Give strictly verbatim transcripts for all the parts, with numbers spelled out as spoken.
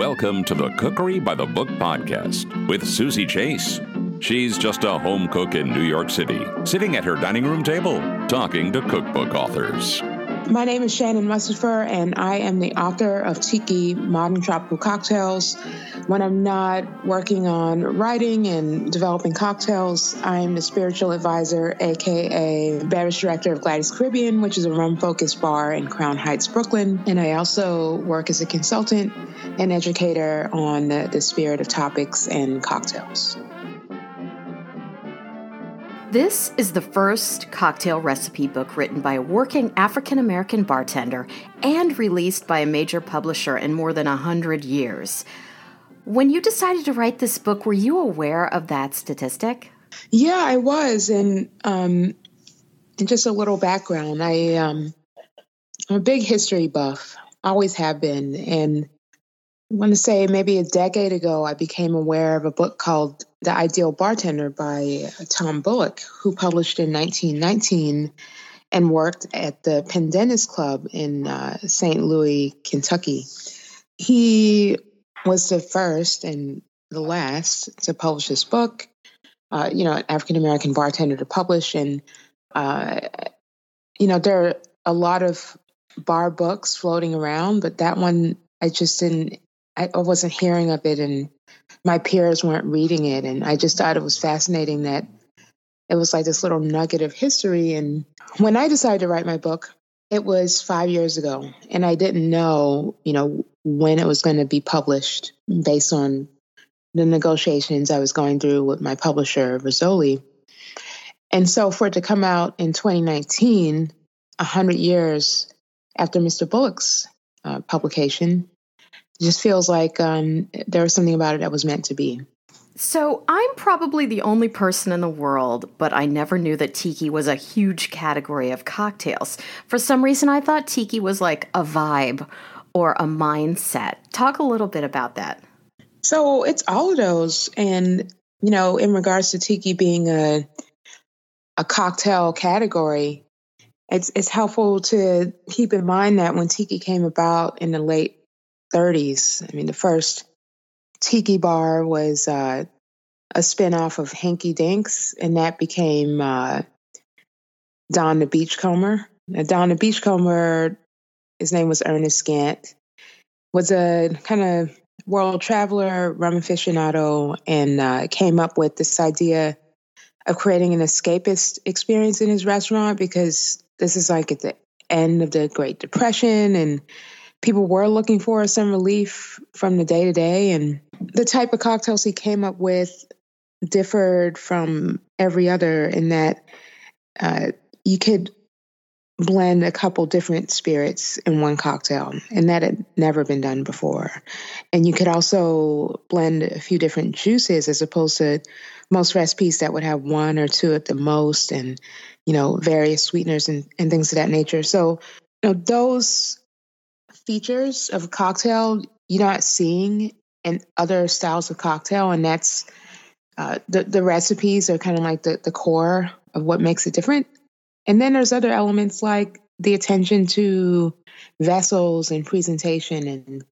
Welcome to the Cookery by the Book podcast with Susie Chase. She's just a home cook in New York City, sitting at her dining room table, talking to cookbook authors. My name is Shannon Mustafar, and I am the author of Tiki Modern Tropical Cocktails. When I'm not working on writing and developing cocktails, I'm the spiritual advisor, a k a beverage director of Gladys Caribbean, which is a rum-focused bar in Crown Heights, Brooklyn. And I also work as a consultant and educator on the, the spirit of topics and cocktails. This is the first cocktail recipe book written by a working African-American bartender and released by a major publisher in more than one hundred years. When you decided to write this book, were you aware of that statistic? Yeah, I was. And, um, and just a little background, I, um, I'm a big history buff, always have been. And I want to say maybe a decade ago, I became aware of a book called The Ideal Bartender by Tom Bullock, who published in nineteen nineteen and worked at the Pendennis Club in uh, Saint Louis, Kentucky. He was the first and the last to publish this book, uh, you know, an African-American bartender to publish. And, uh, you know, there are a lot of bar books floating around, but that one, I just didn't, I wasn't hearing of it, and my peers weren't reading it. And I just thought it was fascinating that it was like this little nugget of history. And when I decided to write my book, it was five years ago. And I didn't know, you know, when it was going to be published based on the negotiations I was going through with my publisher, Rizzoli. And so for it to come out in twenty nineteen, one hundred years after Mister Bullock's uh, publication, just feels like um, there was something about it that was meant to be. So I'm probably the only person in the world, but I never knew that tiki was a huge category of cocktails. For some reason, I thought tiki was like a vibe or a mindset. Talk a little bit about that. So it's all of those. And, you know, in regards to tiki being a a cocktail category, it's it's helpful to keep in mind that when tiki came about in the late thirties. I mean, the first tiki bar was uh, a spinoff of Hanky Dinks, and that became uh, Don the Beachcomber. Now, Don the Beachcomber, his name was Ernest Gant, was a kind of world traveler, rum aficionado, and uh, came up with this idea of creating an escapist experience in his restaurant, because this is like at the end of the Great Depression, and people were looking for some relief from the day-to-day, and the type of cocktails he came up with differed from every other in that uh, you could blend a couple different spirits in one cocktail, and that had never been done before. And you could also blend a few different juices as opposed to most recipes that would have one or two at the most, and, you know, various sweeteners and, and things of that nature. So, you know, those features of a cocktail you're not seeing in other styles of cocktail, and that's uh, the the recipes are kind of like the, the core of what makes it different. And then there's other elements like the attention to vessels and presentation, and, you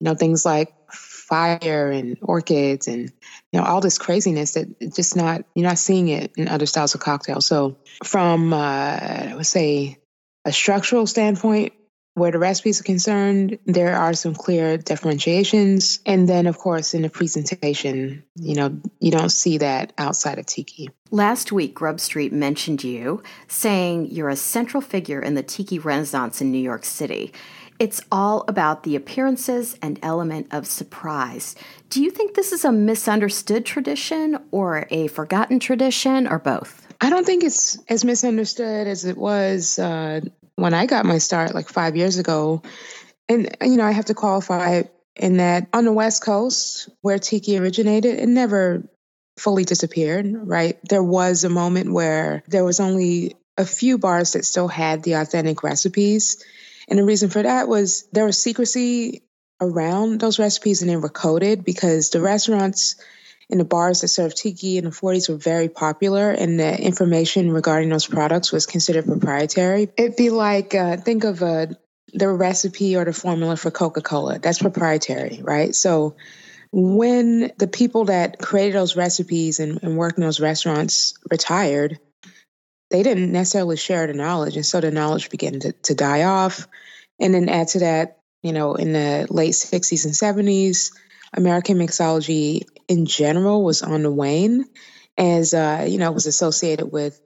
know, things like fire and orchids, and, you know, all this craziness that just not you're not seeing it in other styles of cocktail. So from uh, I would say a structural standpoint, where the recipes are concerned, there are some clear differentiations. And then, of course, in the presentation, you know, you don't see that outside of tiki. Last week, Grub Street mentioned you, saying you're a central figure in the tiki renaissance in New York City. It's all about the appearances and element of surprise. Do you think this is a misunderstood tradition or a forgotten tradition, or both? I don't think it's as misunderstood as it was uh, when I got my start like five years ago. And, you know, I have to qualify in that on the West Coast, where tiki originated, it never fully disappeared, right? There was a moment where there was only a few bars that still had the authentic recipes. And the reason for that was there was secrecy around those recipes, and they were coded because the restaurants and the bars that served tiki in the forties were very popular, and the information regarding those products was considered proprietary. It'd be like, uh, think of a the recipe or the formula for Coca-Cola. That's proprietary, right? So when the people that created those recipes and, and worked in those restaurants retired, they didn't necessarily share the knowledge. And so the knowledge began to, to die off. And then add to that, you know, in the late sixties and seventies, American mixology in general was on the wane as, uh, you know, it was associated with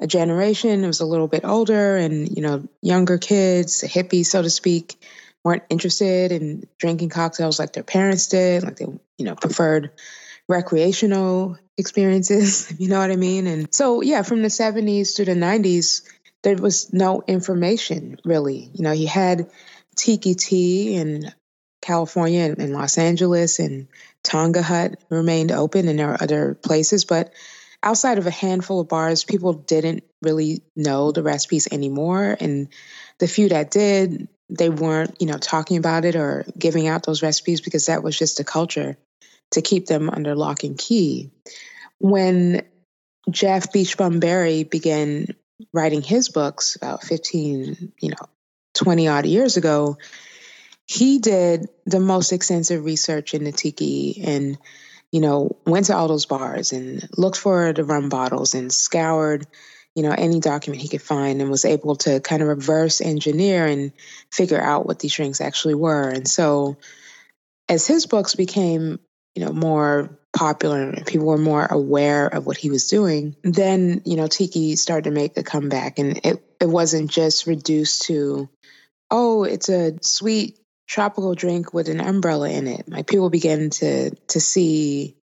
a generation. It was a little bit older and, you know, younger kids, hippies, so to speak, weren't interested in drinking cocktails like their parents did, like they, you know, preferred recreational experiences, you know what I mean? And so, yeah, from the seventies to the nineties, there was no information really. You know, you had Tiki Tea in California and, and Los Angeles, and Tonga Hut remained open, and there were other places, but outside of a handful of bars, people didn't really know the recipes anymore. And the few that did, they weren't, you know, talking about it or giving out those recipes because that was just the culture to keep them under lock and key. When Jeff Beachbum Berry began writing his books about fifteen, you know, twenty odd years ago, he did the most extensive research in the tiki and, you know, went to all those bars and looked for the rum bottles and scoured, you know, any document he could find, and was able to kind of reverse engineer and figure out what these drinks actually were. And so as his books became, you know, more popular and people were more aware of what he was doing, then, you know, tiki started to make a comeback. And it, it wasn't just reduced to, oh, it's a sweet tropical drink with an umbrella in it. Like, people began to to see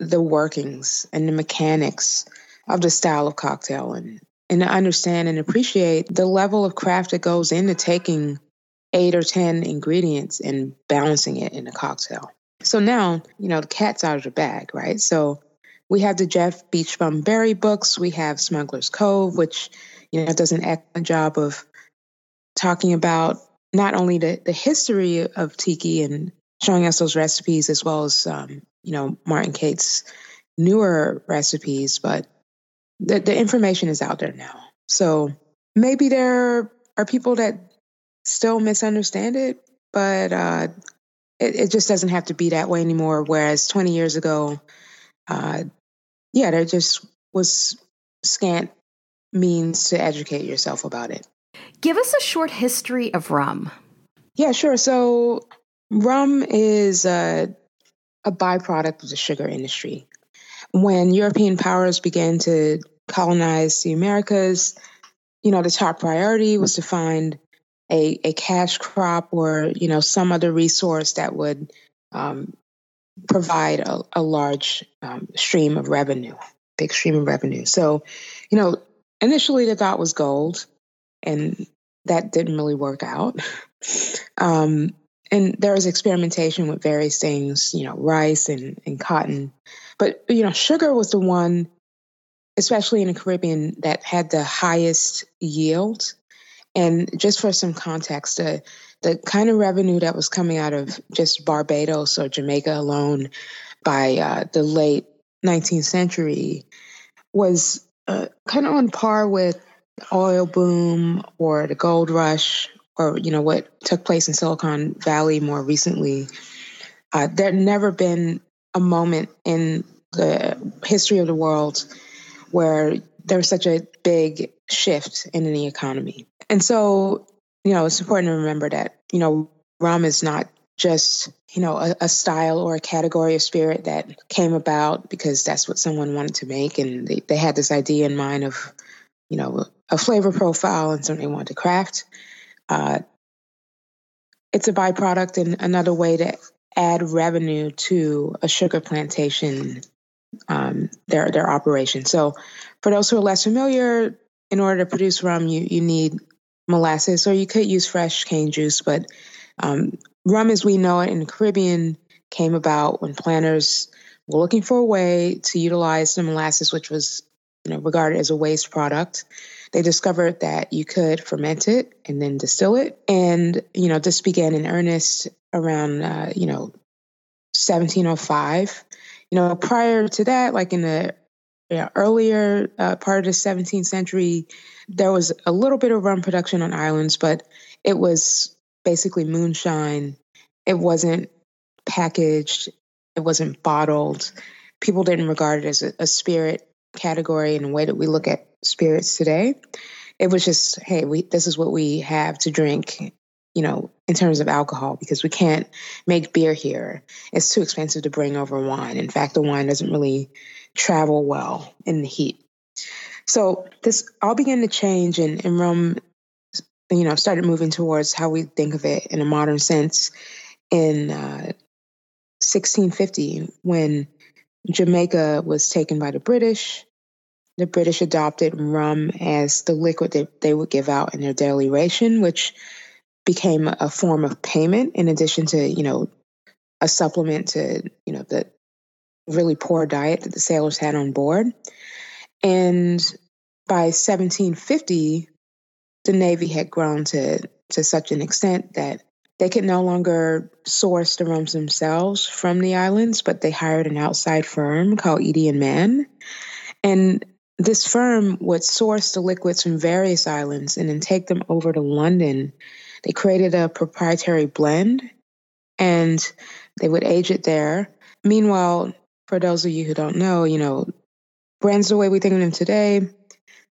the workings and the mechanics of the style of cocktail, and, and to understand and appreciate the level of craft that goes into taking eight or ten ingredients and balancing it in a cocktail. So now, you know, the cat's out of the bag, right? So we have the Jeff Beachbum Berry books. We have Smuggler's Cove, which, you know, does an excellent job of talking about not only the, the history of tiki and showing us those recipes, as well as, um, you know, Martin Kate's newer recipes, but the, the information is out there now. So maybe there are people that still misunderstand it, but uh, it, it just doesn't have to be that way anymore. Whereas twenty years ago, uh, yeah, there just was scant means to educate yourself about it. Give us a short history of rum. Yeah, sure. So rum is a, a byproduct of the sugar industry. When European powers began to colonize the Americas, you know, the top priority was to find a, a cash crop or, you know, some other resource that would um, provide a, a large um, stream of revenue, big stream of revenue. So, you know, initially the thought was gold. And that didn't really work out. Um, and there was experimentation with various things, you know, rice and, and cotton. But, you know, sugar was the one, especially in the Caribbean, that had the highest yield. And just for some context, the, the kind of revenue that was coming out of just Barbados or Jamaica alone by uh, the late nineteenth century was uh, kind of on par with oil boom or the gold rush, or, you know, what took place in Silicon Valley more recently. Uh, there had never been a moment in the history of the world where there was such a big shift in the economy. And so, you know, it's important to remember that, you know, rum is not just, you know, a, a style or a category of spirit that came about because that's what someone wanted to make. And they, they had this idea in mind of, you know, a flavor profile and something they want to craft. Uh, it's a byproduct and another way to add revenue to a sugar plantation, um, their their operation. So for those who are less familiar, in order to produce rum, you, you need molasses, or you could use fresh cane juice. But um, rum as we know it in the Caribbean came about when planters were looking for a way to utilize the molasses, which was, you know, regarded as a waste product. They discovered that you could ferment it and then distill it. And, you know, this began in earnest around, uh, you know, seventeen oh five. You know, prior to that, like in the you know, earlier uh, part of the seventeenth century, there was a little bit of rum production on islands, but it was basically moonshine. It wasn't packaged. It wasn't bottled. People didn't regard it as a, a spirit category in the way that we look at spirits today. It was just, hey, we this is what we have to drink, you know, in terms of alcohol, because we can't make beer here. It's too expensive to bring over wine. In fact, the wine doesn't really travel well in the heat. So this all began to change, and, and rum, you know, started moving towards how we think of it in a modern sense in uh, sixteen fifty, when Jamaica was taken by the British. The British adopted rum as the liquid that they would give out in their daily ration, which became a form of payment in addition to, you know, a supplement to, you know, the really poor diet that the sailors had on board. And by seventeen fifty, the Navy had grown to, to such an extent that they could no longer source the rums themselves from the islands, but they hired an outside firm called Edie and Mann. And this firm would source the liquids from various islands and then take them over to London. They created a proprietary blend, and they would age it there. Meanwhile, for those of you who don't know, you know, brands the way we think of them today,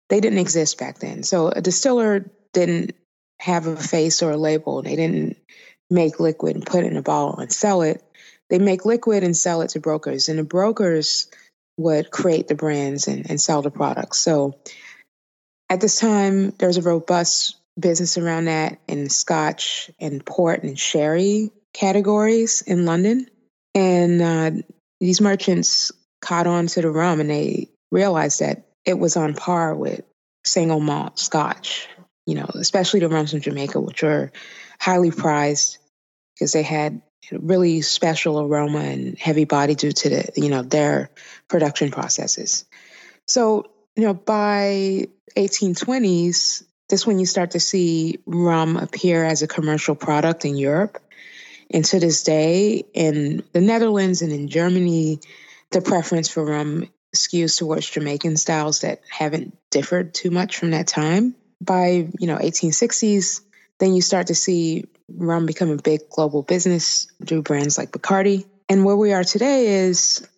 they didn't exist back then. So a distiller didn't have a face or a label. They didn't make liquid and put it in a bottle and sell it. They make liquid and sell it to brokers, and the brokers would create the brands and, and sell the products. So at this time, there's a robust business around that in Scotch and port and sherry categories in London. And uh, these merchants caught on to the rum, and they realized that it was on par with single malt Scotch, you know, especially the rums from Jamaica, which were highly prized because they had really special aroma and heavy body due to the, you know, their production processes. So, you know, by eighteen twenties, this is when you start to see rum appear as a commercial product in Europe. And to this day, in the Netherlands and in Germany, the preference for rum skews towards Jamaican styles that haven't differed too much from that time. By, you know, eighteen sixties, then you start to see rum become a big global business through brands like Bacardi. And where we are today is,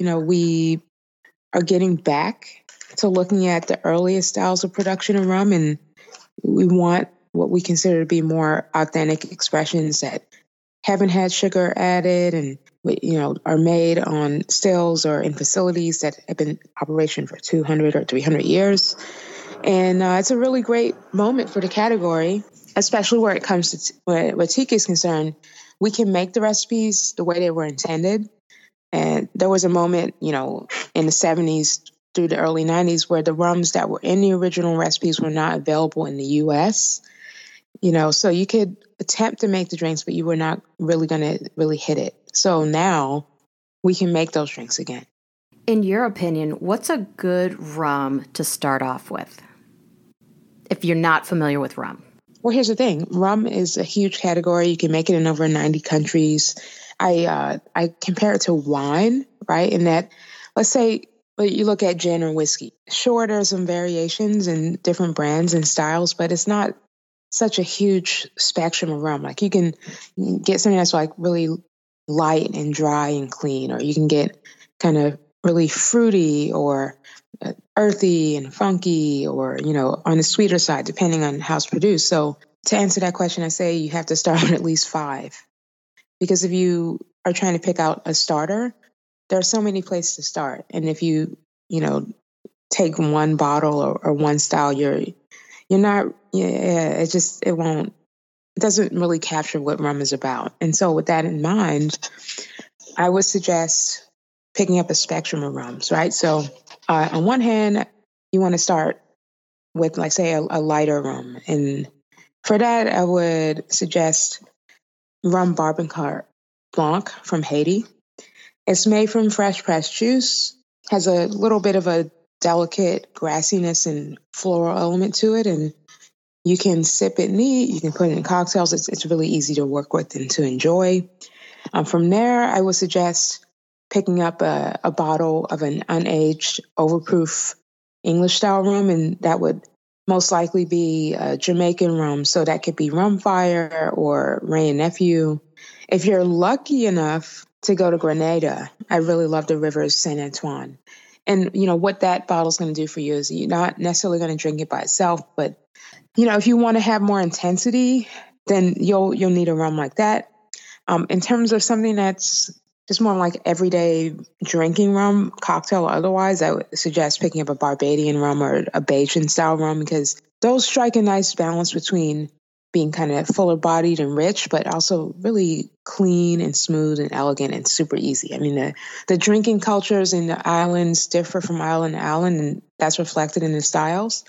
you know, we are getting back to looking at the earliest styles of production of rum, and we want what we consider to be more authentic expressions that haven't had sugar added and, you know, are made on stills or in facilities that have been in operation for two hundred or three hundred years. And uh, it's a really great moment for the category, especially where it comes to t- where, where tiki is concerned. We can make the recipes the way they were intended. And there was a moment, you know, in the seventies through the early nineties where the rums that were in the original recipes were not available in the U S, you know, so you could attempt to make the drinks, but you were not really going to really hit it. So now we can make those drinks again. In your opinion, what's a good rum to start off with if you're not familiar with rum? Well, here's the thing. Rum is a huge category. You can make it in over ninety countries. I uh, I compare it to wine, right? In that, let's say but you look at gin or whiskey. Sure, there's some variations and different brands and styles, but it's not such a huge spectrum of rum. Like you can get something that's like really light and dry and clean, or you can get kind of really fruity or earthy and funky, or, you know, on the sweeter side, depending on how it's produced. So to answer that question, I say you have to start with at least five, because if you are trying to pick out a starter, there are so many places to start. And if you, you know, take one bottle or, or one style, you're, you're not, yeah, it just, it won't, it doesn't really capture what rum is about. And so with that in mind, I would suggest picking up a spectrum of rums, right? So uh, on one hand, you want to start with, like, say, a, a lighter rum. And for that, I would suggest rum Barbancourt Blanc from Haiti. It's made from fresh pressed juice, has a little bit of a delicate grassiness and floral element to it. And you can sip it neat. You can put it in cocktails. It's, it's really easy to work with and to enjoy. Um, from there, I would suggest picking up a, a bottle of an unaged, overproof English-style rum, and that would most likely be uh, Jamaican rum. So that could be Rum Fire or Ray and Nephew. If you're lucky enough to go to Grenada, I really love the River Saint Antoine. And, you know, what that bottle's going to do for you is you're not necessarily going to drink it by itself. But, you know, if you want to have more intensity, then you'll you'll need a rum like that. Um, in terms of something that's just more like everyday drinking rum, cocktail or otherwise, I would suggest picking up a Barbadian rum or a Bajan-style rum, because those strike a nice balance between being kind of fuller-bodied and rich, but also really clean and smooth and elegant and super easy. I mean, the, the drinking cultures in the islands differ from island to island, and that's reflected in the styles.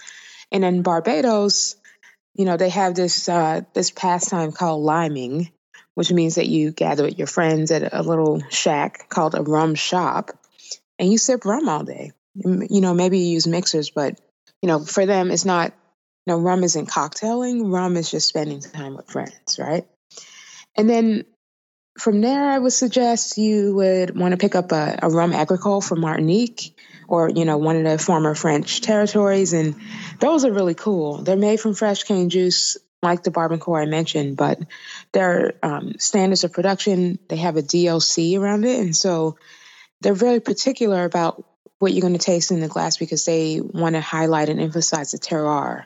And in Barbados, you know, they have this uh, this pastime called liming, which means that you gather with your friends at a little shack called a rum shop, and you sip rum all day. You know, maybe you use mixers, but, you know, for them, it's not, you know, rum isn't cocktailing. Rum is just spending time with friends, right? And then from there, I would suggest you would want to pick up a, a rum agricole from Martinique or, you know, one of the former French territories. And those are really cool. They're made from fresh cane juice, like the Barbancourt I mentioned, but their um, standards of production, they have a D L C around it. And so they're very particular about what you're going to taste in the glass, because they want to highlight and emphasize the terroir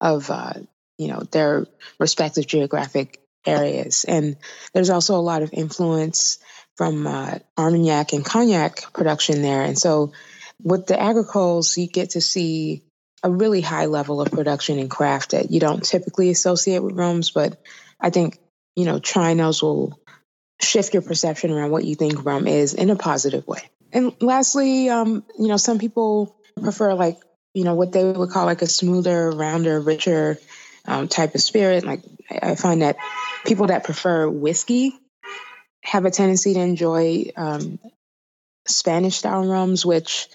of, uh, you know, their respective geographic areas. And there's also a lot of influence from uh, Armagnac and Cognac production there. And so with the agricoles, you get to see a really high level of production and craft that you don't typically associate with rums, but I think, you know, trying those will shift your perception around what you think rum is in a positive way. And lastly, um, you know, some people prefer like, you know, what they would call like a smoother, rounder, richer um, type of spirit. Like I find that people that prefer whiskey have a tendency to enjoy um, Spanish style rums, which,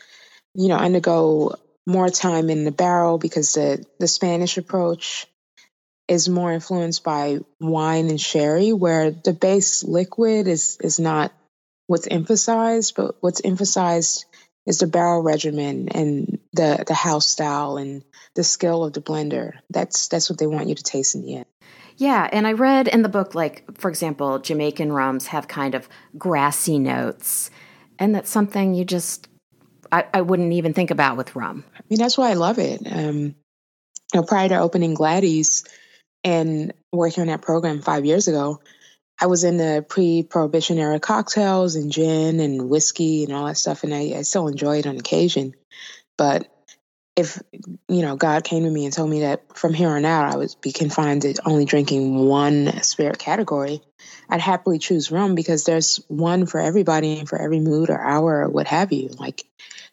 you know, undergo more time in the barrel because the, the Spanish approach is more influenced by wine and sherry, where the base liquid is is not what's emphasized, but what's emphasized is the barrel regimen and the, the house style and the skill of the blender. That's that's what they want you to taste in the end. Yeah, and I read in the book, like, for example, Jamaican rums have kind of grassy notes, and that's something you just I, I wouldn't even think about with rum. I mean, that's why I love it. Um, you know, prior to opening Gladys and working on that program five years ago, I was in the pre-Prohibition era cocktails and gin and whiskey and all that stuff, and I, I still enjoy it on occasion. But if, you know, God came to me and told me that from here on out I would be confined to only drinking one spirit category, I'd happily choose rum, because there's one for everybody and for every mood or hour or what have you. Like,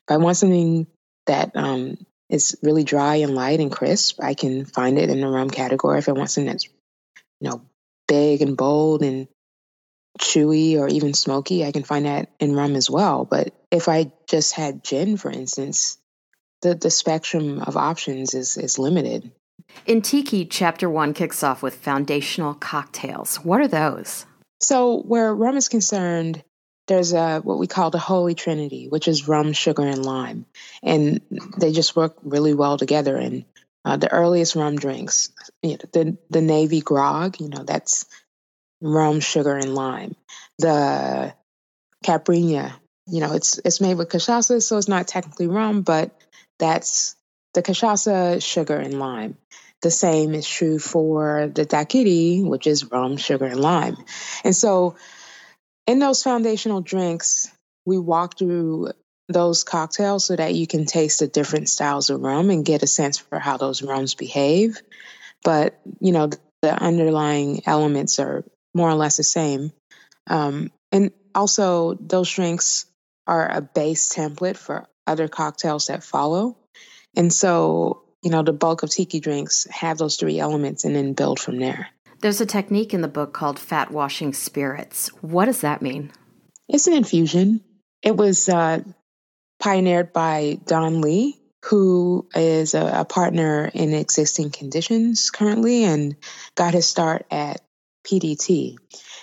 if I want something that um, is really dry and light and crisp, I can find it in the rum category. If I want something that's, you know, big and bold and chewy or even smoky, I can find that in rum as well. But if I just had gin, for instance, the, the spectrum of options is, is limited. In Tiki, Chapter one kicks off with foundational cocktails. What are those? So where rum is concerned, there's a, what we call the Holy Trinity, which is rum, sugar, and lime. And they just work really well together. And uh, the earliest rum drinks, you know, the, the Navy grog, you know, that's rum, sugar, and lime. The caipirinha, you know, it's it's made with cachaça, so it's not technically rum, but that's the cachaça, sugar, and lime. The same is true for the daiquiri, which is rum, sugar, and lime. And so in those foundational drinks, we walk through those cocktails so that you can taste the different styles of rum and get a sense for how those rums behave. But, you know, the underlying elements are more or less the same. Um, and also, those drinks are a base template for other cocktails that follow. And so, you know, the bulk of Tiki drinks have those three elements and then build from there. There's a technique in the book called fat washing spirits. What does that mean? It's an infusion. It was uh, pioneered by Don Lee, who is a, a partner in Existing Conditions currently and got his start at P D T.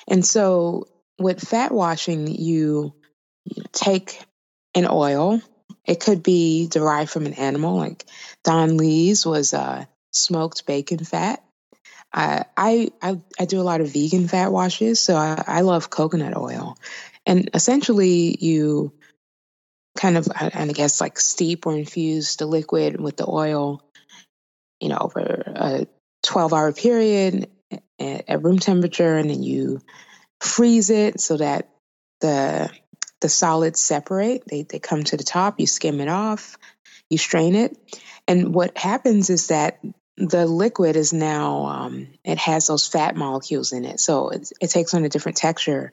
And so with fat washing, you take an oil It could be derived from an animal, like Don Lee's was uh, smoked bacon fat. Uh, I, I I do a lot of vegan fat washes, so I, I love coconut oil. And essentially, you kind of, I, I guess, like steep or infuse the liquid with the oil, you know, over a twelve-hour period at, at room temperature, and then you freeze it so that the the solids separate. They they come to the top. You skim it off. You strain it. And what happens is that the liquid is now, um, it has those fat molecules in it. So it, it takes on a different texture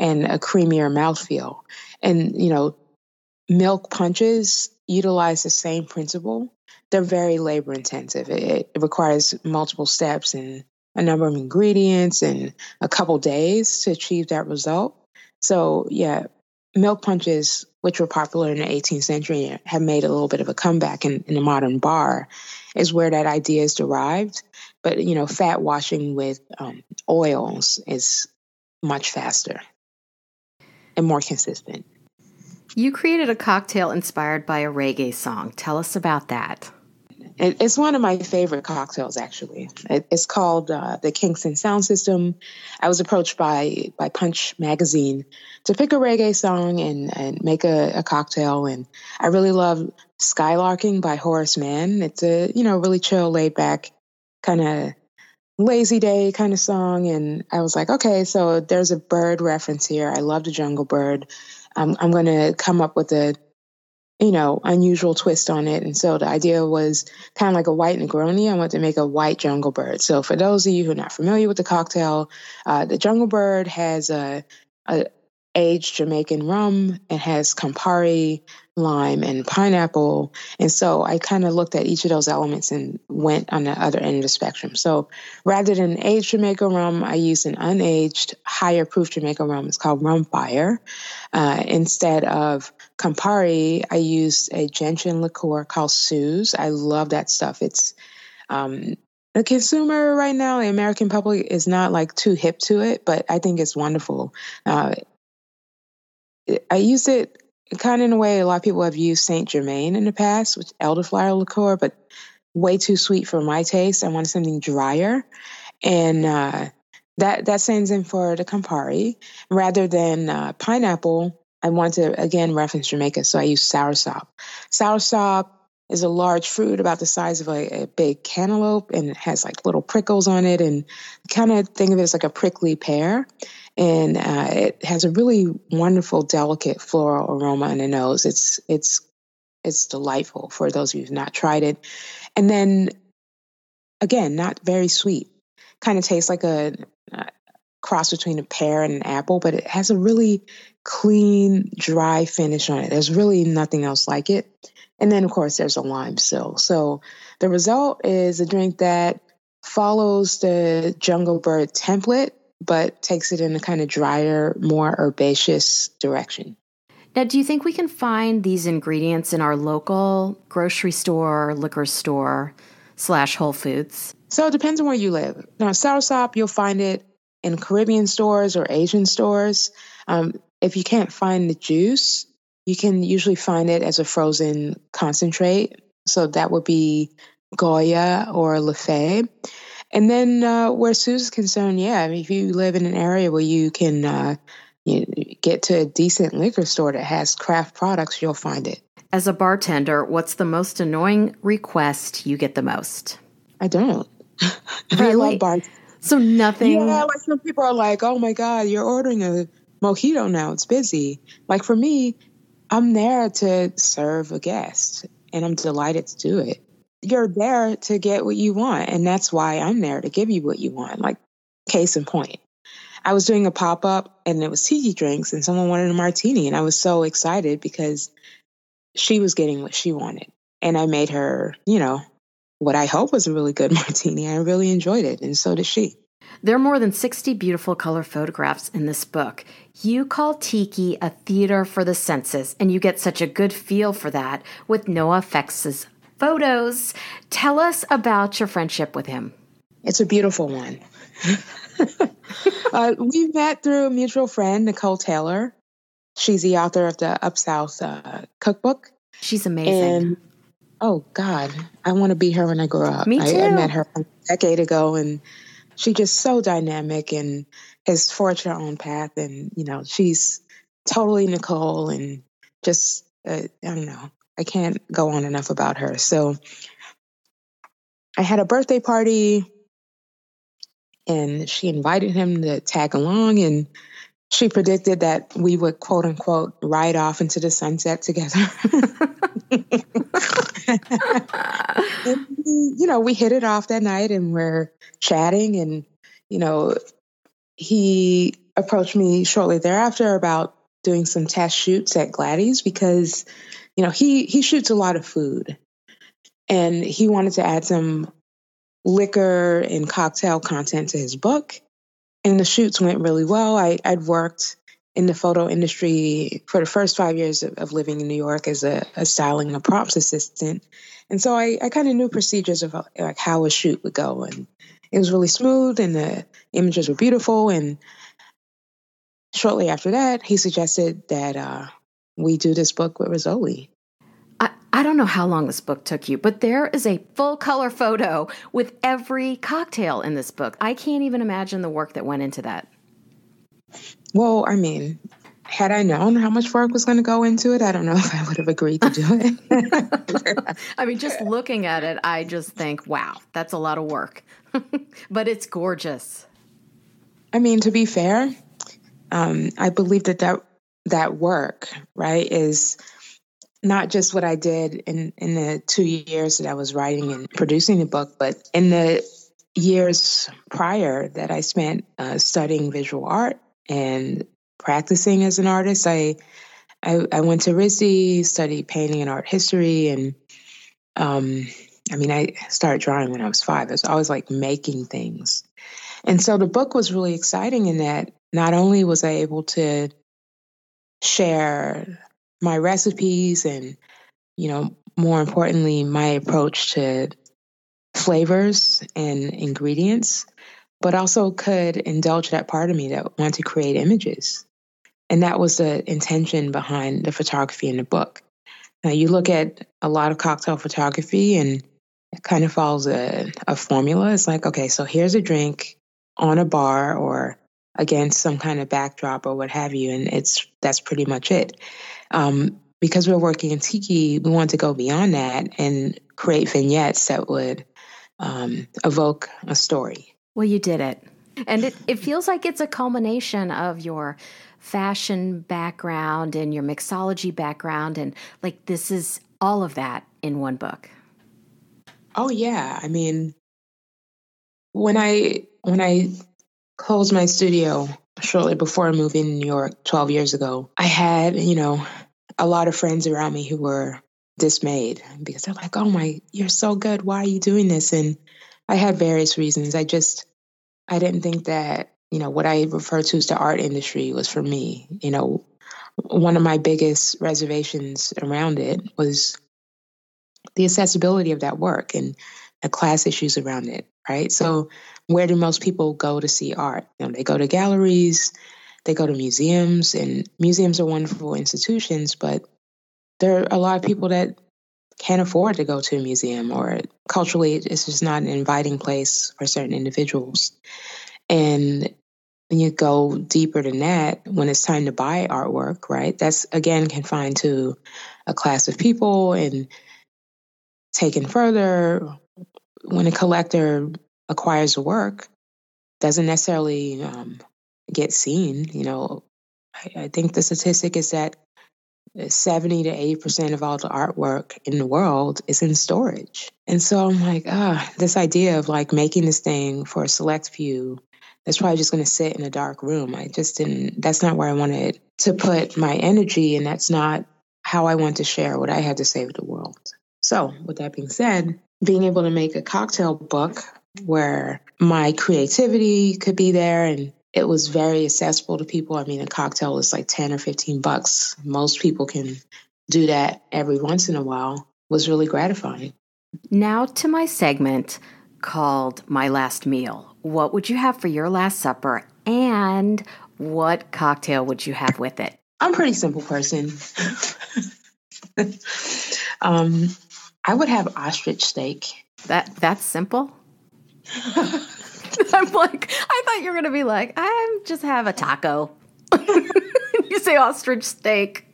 and a creamier mouthfeel. And, you know, milk punches utilize the same principle. They're very labor intensive. It, it requires multiple steps and a number of ingredients and a couple days to achieve that result. So, yeah, milk punches, which were popular in the eighteenth century, have made a little bit of a comeback in, in the modern bar, is where that idea is derived. But, you know, fat washing with um, oils is much faster and more consistent. You created a cocktail inspired by a reggae song. Tell us about that. It, it's one of my favorite cocktails, actually. It, it's called uh, the Kingston Sound System. I was approached by by Punch Magazine to pick a reggae song and, and make a, a cocktail. And I really love Skylarking by Horace Mann. It's a, you know, really chill, laid back, kind of lazy day kind of song. And I was like, okay, so there's a bird reference here. I love the Jungle Bird. I'm, I'm going to come up with a, you know, unusual twist on it. And so the idea was kind of like a white Negroni. I wanted to make a white Jungle Bird. So for those of you who are not familiar with the cocktail, uh, the Jungle Bird has a, a aged Jamaican rum. It has Campari, lime, and pineapple. And so I kind of looked at each of those elements and went on the other end of the spectrum. So rather than aged Jamaica rum, I used an unaged, higher proof Jamaica rum. It's called Rum Fire. Uh, instead of Campari, I used a gentian liqueur called Suze. I love that stuff. It's um, the consumer right now, the American public, is not like too hip to it, but I think it's wonderful. Uh, I use it kind of in a way a lot of people have used Saint Germain in the past, with elderflower liqueur, but way too sweet for my taste. I wanted something drier. And uh, that, that stands in for the Campari. Rather than uh, pineapple, I want to, again, reference Jamaica, so I use soursop. Soursop is a large fruit about the size of a, a big cantaloupe, and it has like little prickles on it, and kind of think of it as like a prickly pear. And uh, it has a really wonderful, delicate floral aroma in the nose. It's it's it's delightful for those of you who've not tried it. And then, again, not very sweet. Kind of tastes like a, a cross between a pear and an apple, but it has a really clean, dry finish on it. There's really nothing else like it. And then, of course, there's a lime still. So the result is a drink that follows the Jungle Bird template, but takes it in a kind of drier, more herbaceous direction. Now, do you think we can find these ingredients in our local grocery store, liquor store, slash Whole Foods? So it depends on where you live. Now, soursop, you'll find it in Caribbean stores or Asian stores. Um, if you can't find the juice, you can usually find it as a frozen concentrate. So that would be Goya or Lafay. And then uh, where Suze is concerned, yeah, I mean, if you live in an area where you can uh, you get to a decent liquor store that has craft products, you'll find it. As a bartender, what's the most annoying request you get the most? I don't. Really? I love bars. So nothing? Yeah, like some people are like, oh my God, you're ordering a mojito now. It's busy. Like for me, I'm there to serve a guest, and I'm delighted to do it. You're there to get what you want, and that's why I'm there to give you what you want. Like, case in point, I was doing a pop-up, and it was tiki drinks, and someone wanted a martini, and I was so excited because she was getting what she wanted. And I made her, you know, what I hope was a really good martini. I really enjoyed it, and so did she. There are more than sixty beautiful color photographs in this book. You call tiki a theater for the senses, and you get such a good feel for that with Noah Fex's photos. Tell us about your friendship with him. It's a beautiful one. uh, we met through a mutual friend, Nicole Taylor. She's the author of the Up South uh, cookbook. She's amazing. And, oh, God, I want to be her when I grow up. Me too. I, I met her a decade ago, and she's just so dynamic and has forged her own path. And, you know, she's totally Nicole and just, uh, I don't know, I can't go on enough about her. So I had a birthday party, and she invited him to tag along, and she predicted that we would, quote unquote, ride off into the sunset together. And, you know, we hit it off that night, and we're chatting, and, you know, he approached me shortly thereafter about doing some test shoots at Gladys because, you know, he, he shoots a lot of food, and he wanted to add some liquor and cocktail content to his book. And the shoots went really well. I, I'd worked in the photo industry for the first five years of, of living in New York as a, a styling and props assistant. And so I, I kind of knew procedures of like how a shoot would go. And it was really smooth, and the images were beautiful. And shortly after that, he suggested that uh, we do this book with Rizzoli. I, I don't know how long this book took you, but there is a full-color photo with every cocktail in this book. I can't even imagine the work that went into that. Well, I mean, had I known how much work was going to go into it, I don't know if I would have agreed to do it. I mean, just looking at it, I just think, wow, that's a lot of work. But it's gorgeous. I mean, to be fair, um, I believe that, that that work, right, is not just what I did in, in the two years that I was writing and producing the book, but in the years prior that I spent uh, studying visual art and practicing as an artist. I I, I went to RISD, studied painting and art history, and um, I mean, I started drawing when I was five. I was always like making things. And so the book was really exciting in that not only was I able to share my recipes and, you know, more importantly, my approach to flavors and ingredients, but also could indulge that part of me that wanted to create images. And that was the intention behind the photography in the book. Now, you look at a lot of cocktail photography, and it kind of follows a, a formula. It's like, okay, so here's a drink on a bar or against some kind of backdrop or what have you, and it's that's pretty much it. Um, because we're working in Tiki, we wanted to go beyond that and create vignettes that would um, evoke a story. Well, you did it. And it, it feels like it's a culmination of your fashion background and your mixology background. And like, this is all of that in one book. Oh, yeah. I mean, when I, when I closed my studio shortly before I moved in New York twelve years ago, I had, you know, a lot of friends around me who were dismayed because they're like, oh my, you're so good. Why are you doing this? And I had various reasons. I just, I didn't think that, you know, what I refer to as the art industry was for me. You know, one of my biggest reservations around it was the accessibility of that work and the class issues around it, right? So where do most people go to see art? You know, they go to galleries, they go to museums, and museums are wonderful institutions, but there are a lot of people that can't afford to go to a museum, or culturally it's just not an inviting place for certain individuals. And when you go deeper than that, when it's time to buy artwork, right, that's again confined to a class of people. And taken further, when a collector acquires a work, doesn't necessarily um, get seen. You know, I, I think the statistic is that seventy to eighty percent of all the artwork in the world is in storage. And so I'm like, ah, this idea of like making this thing for a select few that's probably just going to sit in a dark room. I just didn't, that's not where I wanted to put my energy, and that's not how I want to share what I had to say with the world. So with that being said, being able to make a cocktail book where my creativity could be there, and it was very accessible to people. I mean, a cocktail is like ten or fifteen bucks. Most people can do that every once in a while. It was really gratifying. Now to my segment called My Last Meal. What would you have for your last supper, and what cocktail would you have with it? I'm a pretty simple person. um, I would have ostrich steak. That that's simple. I'm like, I thought you were gonna be like, I just have a taco. You say ostrich steak.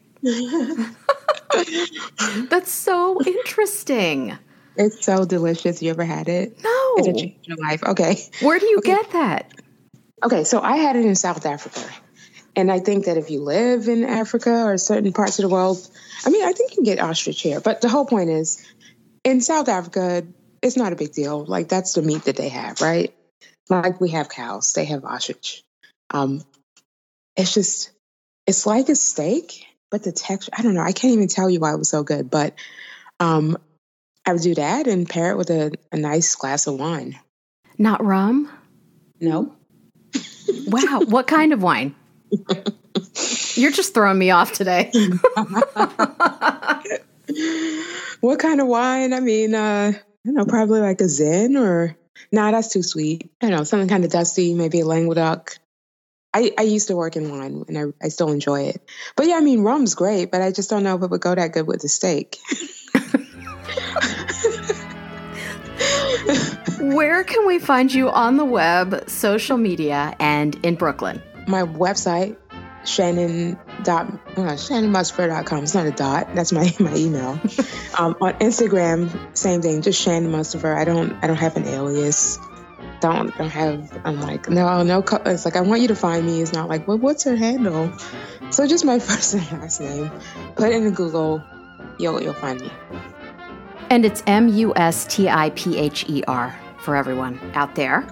That's so interesting. It's so delicious. You ever had it? No. It's a change in your life. Okay. Where do you okay. get that? Okay, so I had it in South Africa. And I think that if you live in Africa or certain parts of the world, I mean, I think you can get ostrich here. But the whole point is, in South Africa, it's not a big deal. Like, that's the meat that they have, right? Like, we have cows. They have ostrich. Um, it's just, it's like a steak, but the texture, I don't know. I can't even tell you why it was so good. But um, I would do that and pair it with a, a nice glass of wine. Not rum? No. Wow. What kind of wine? You're just throwing me off today. What kind of wine? I mean, uh, I don't know, probably like a Zin or... Nah, that's too sweet. I don't know, something kind of dusty, maybe a Languedoc. I, I used to work in wine, and I, I still enjoy it. But yeah, I mean, rum's great, but I just don't know if it would go that good with the steak. Where can we find you on the web, social media, and in Brooklyn? My website, Shannon dot uh, Shannon Mustafar dot com. It's not a dot. That's my my email. um, on Instagram, same thing. Just Shannon Mustafar. I don't I don't have an alias. Don't don't have. I'm like no no. It's like I want you to find me. It's not like well what's her handle. So just my first and last name. Put it in Google. You'll you'll find me. And it's M U S T I P H E R. For everyone out there.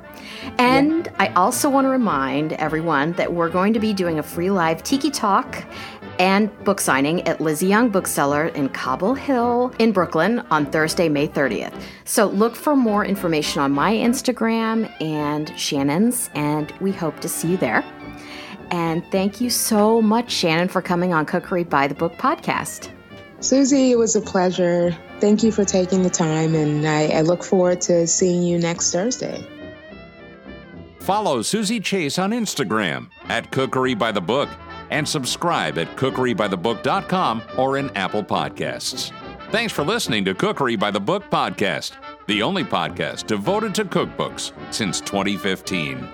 And yeah. I also want to remind everyone that we're going to be doing a free live Tiki Talk and book signing at Lizzie Young Bookseller in Cobble Hill in Brooklyn on Thursday, May thirtieth. So look for more information on my Instagram and Shannon's, and we hope to see you there. And thank you so much, Shannon, for coming on Cookery by the Book podcast. Susie, it was a pleasure. Thank you for taking the time, and I, I look forward to seeing you next Thursday. Follow Susie Chase on Instagram at Cookery by the Book and subscribe at cookery by the book dot com or in Apple Podcasts. Thanks for listening to Cookery by the Book podcast, the only podcast devoted to cookbooks since twenty fifteen.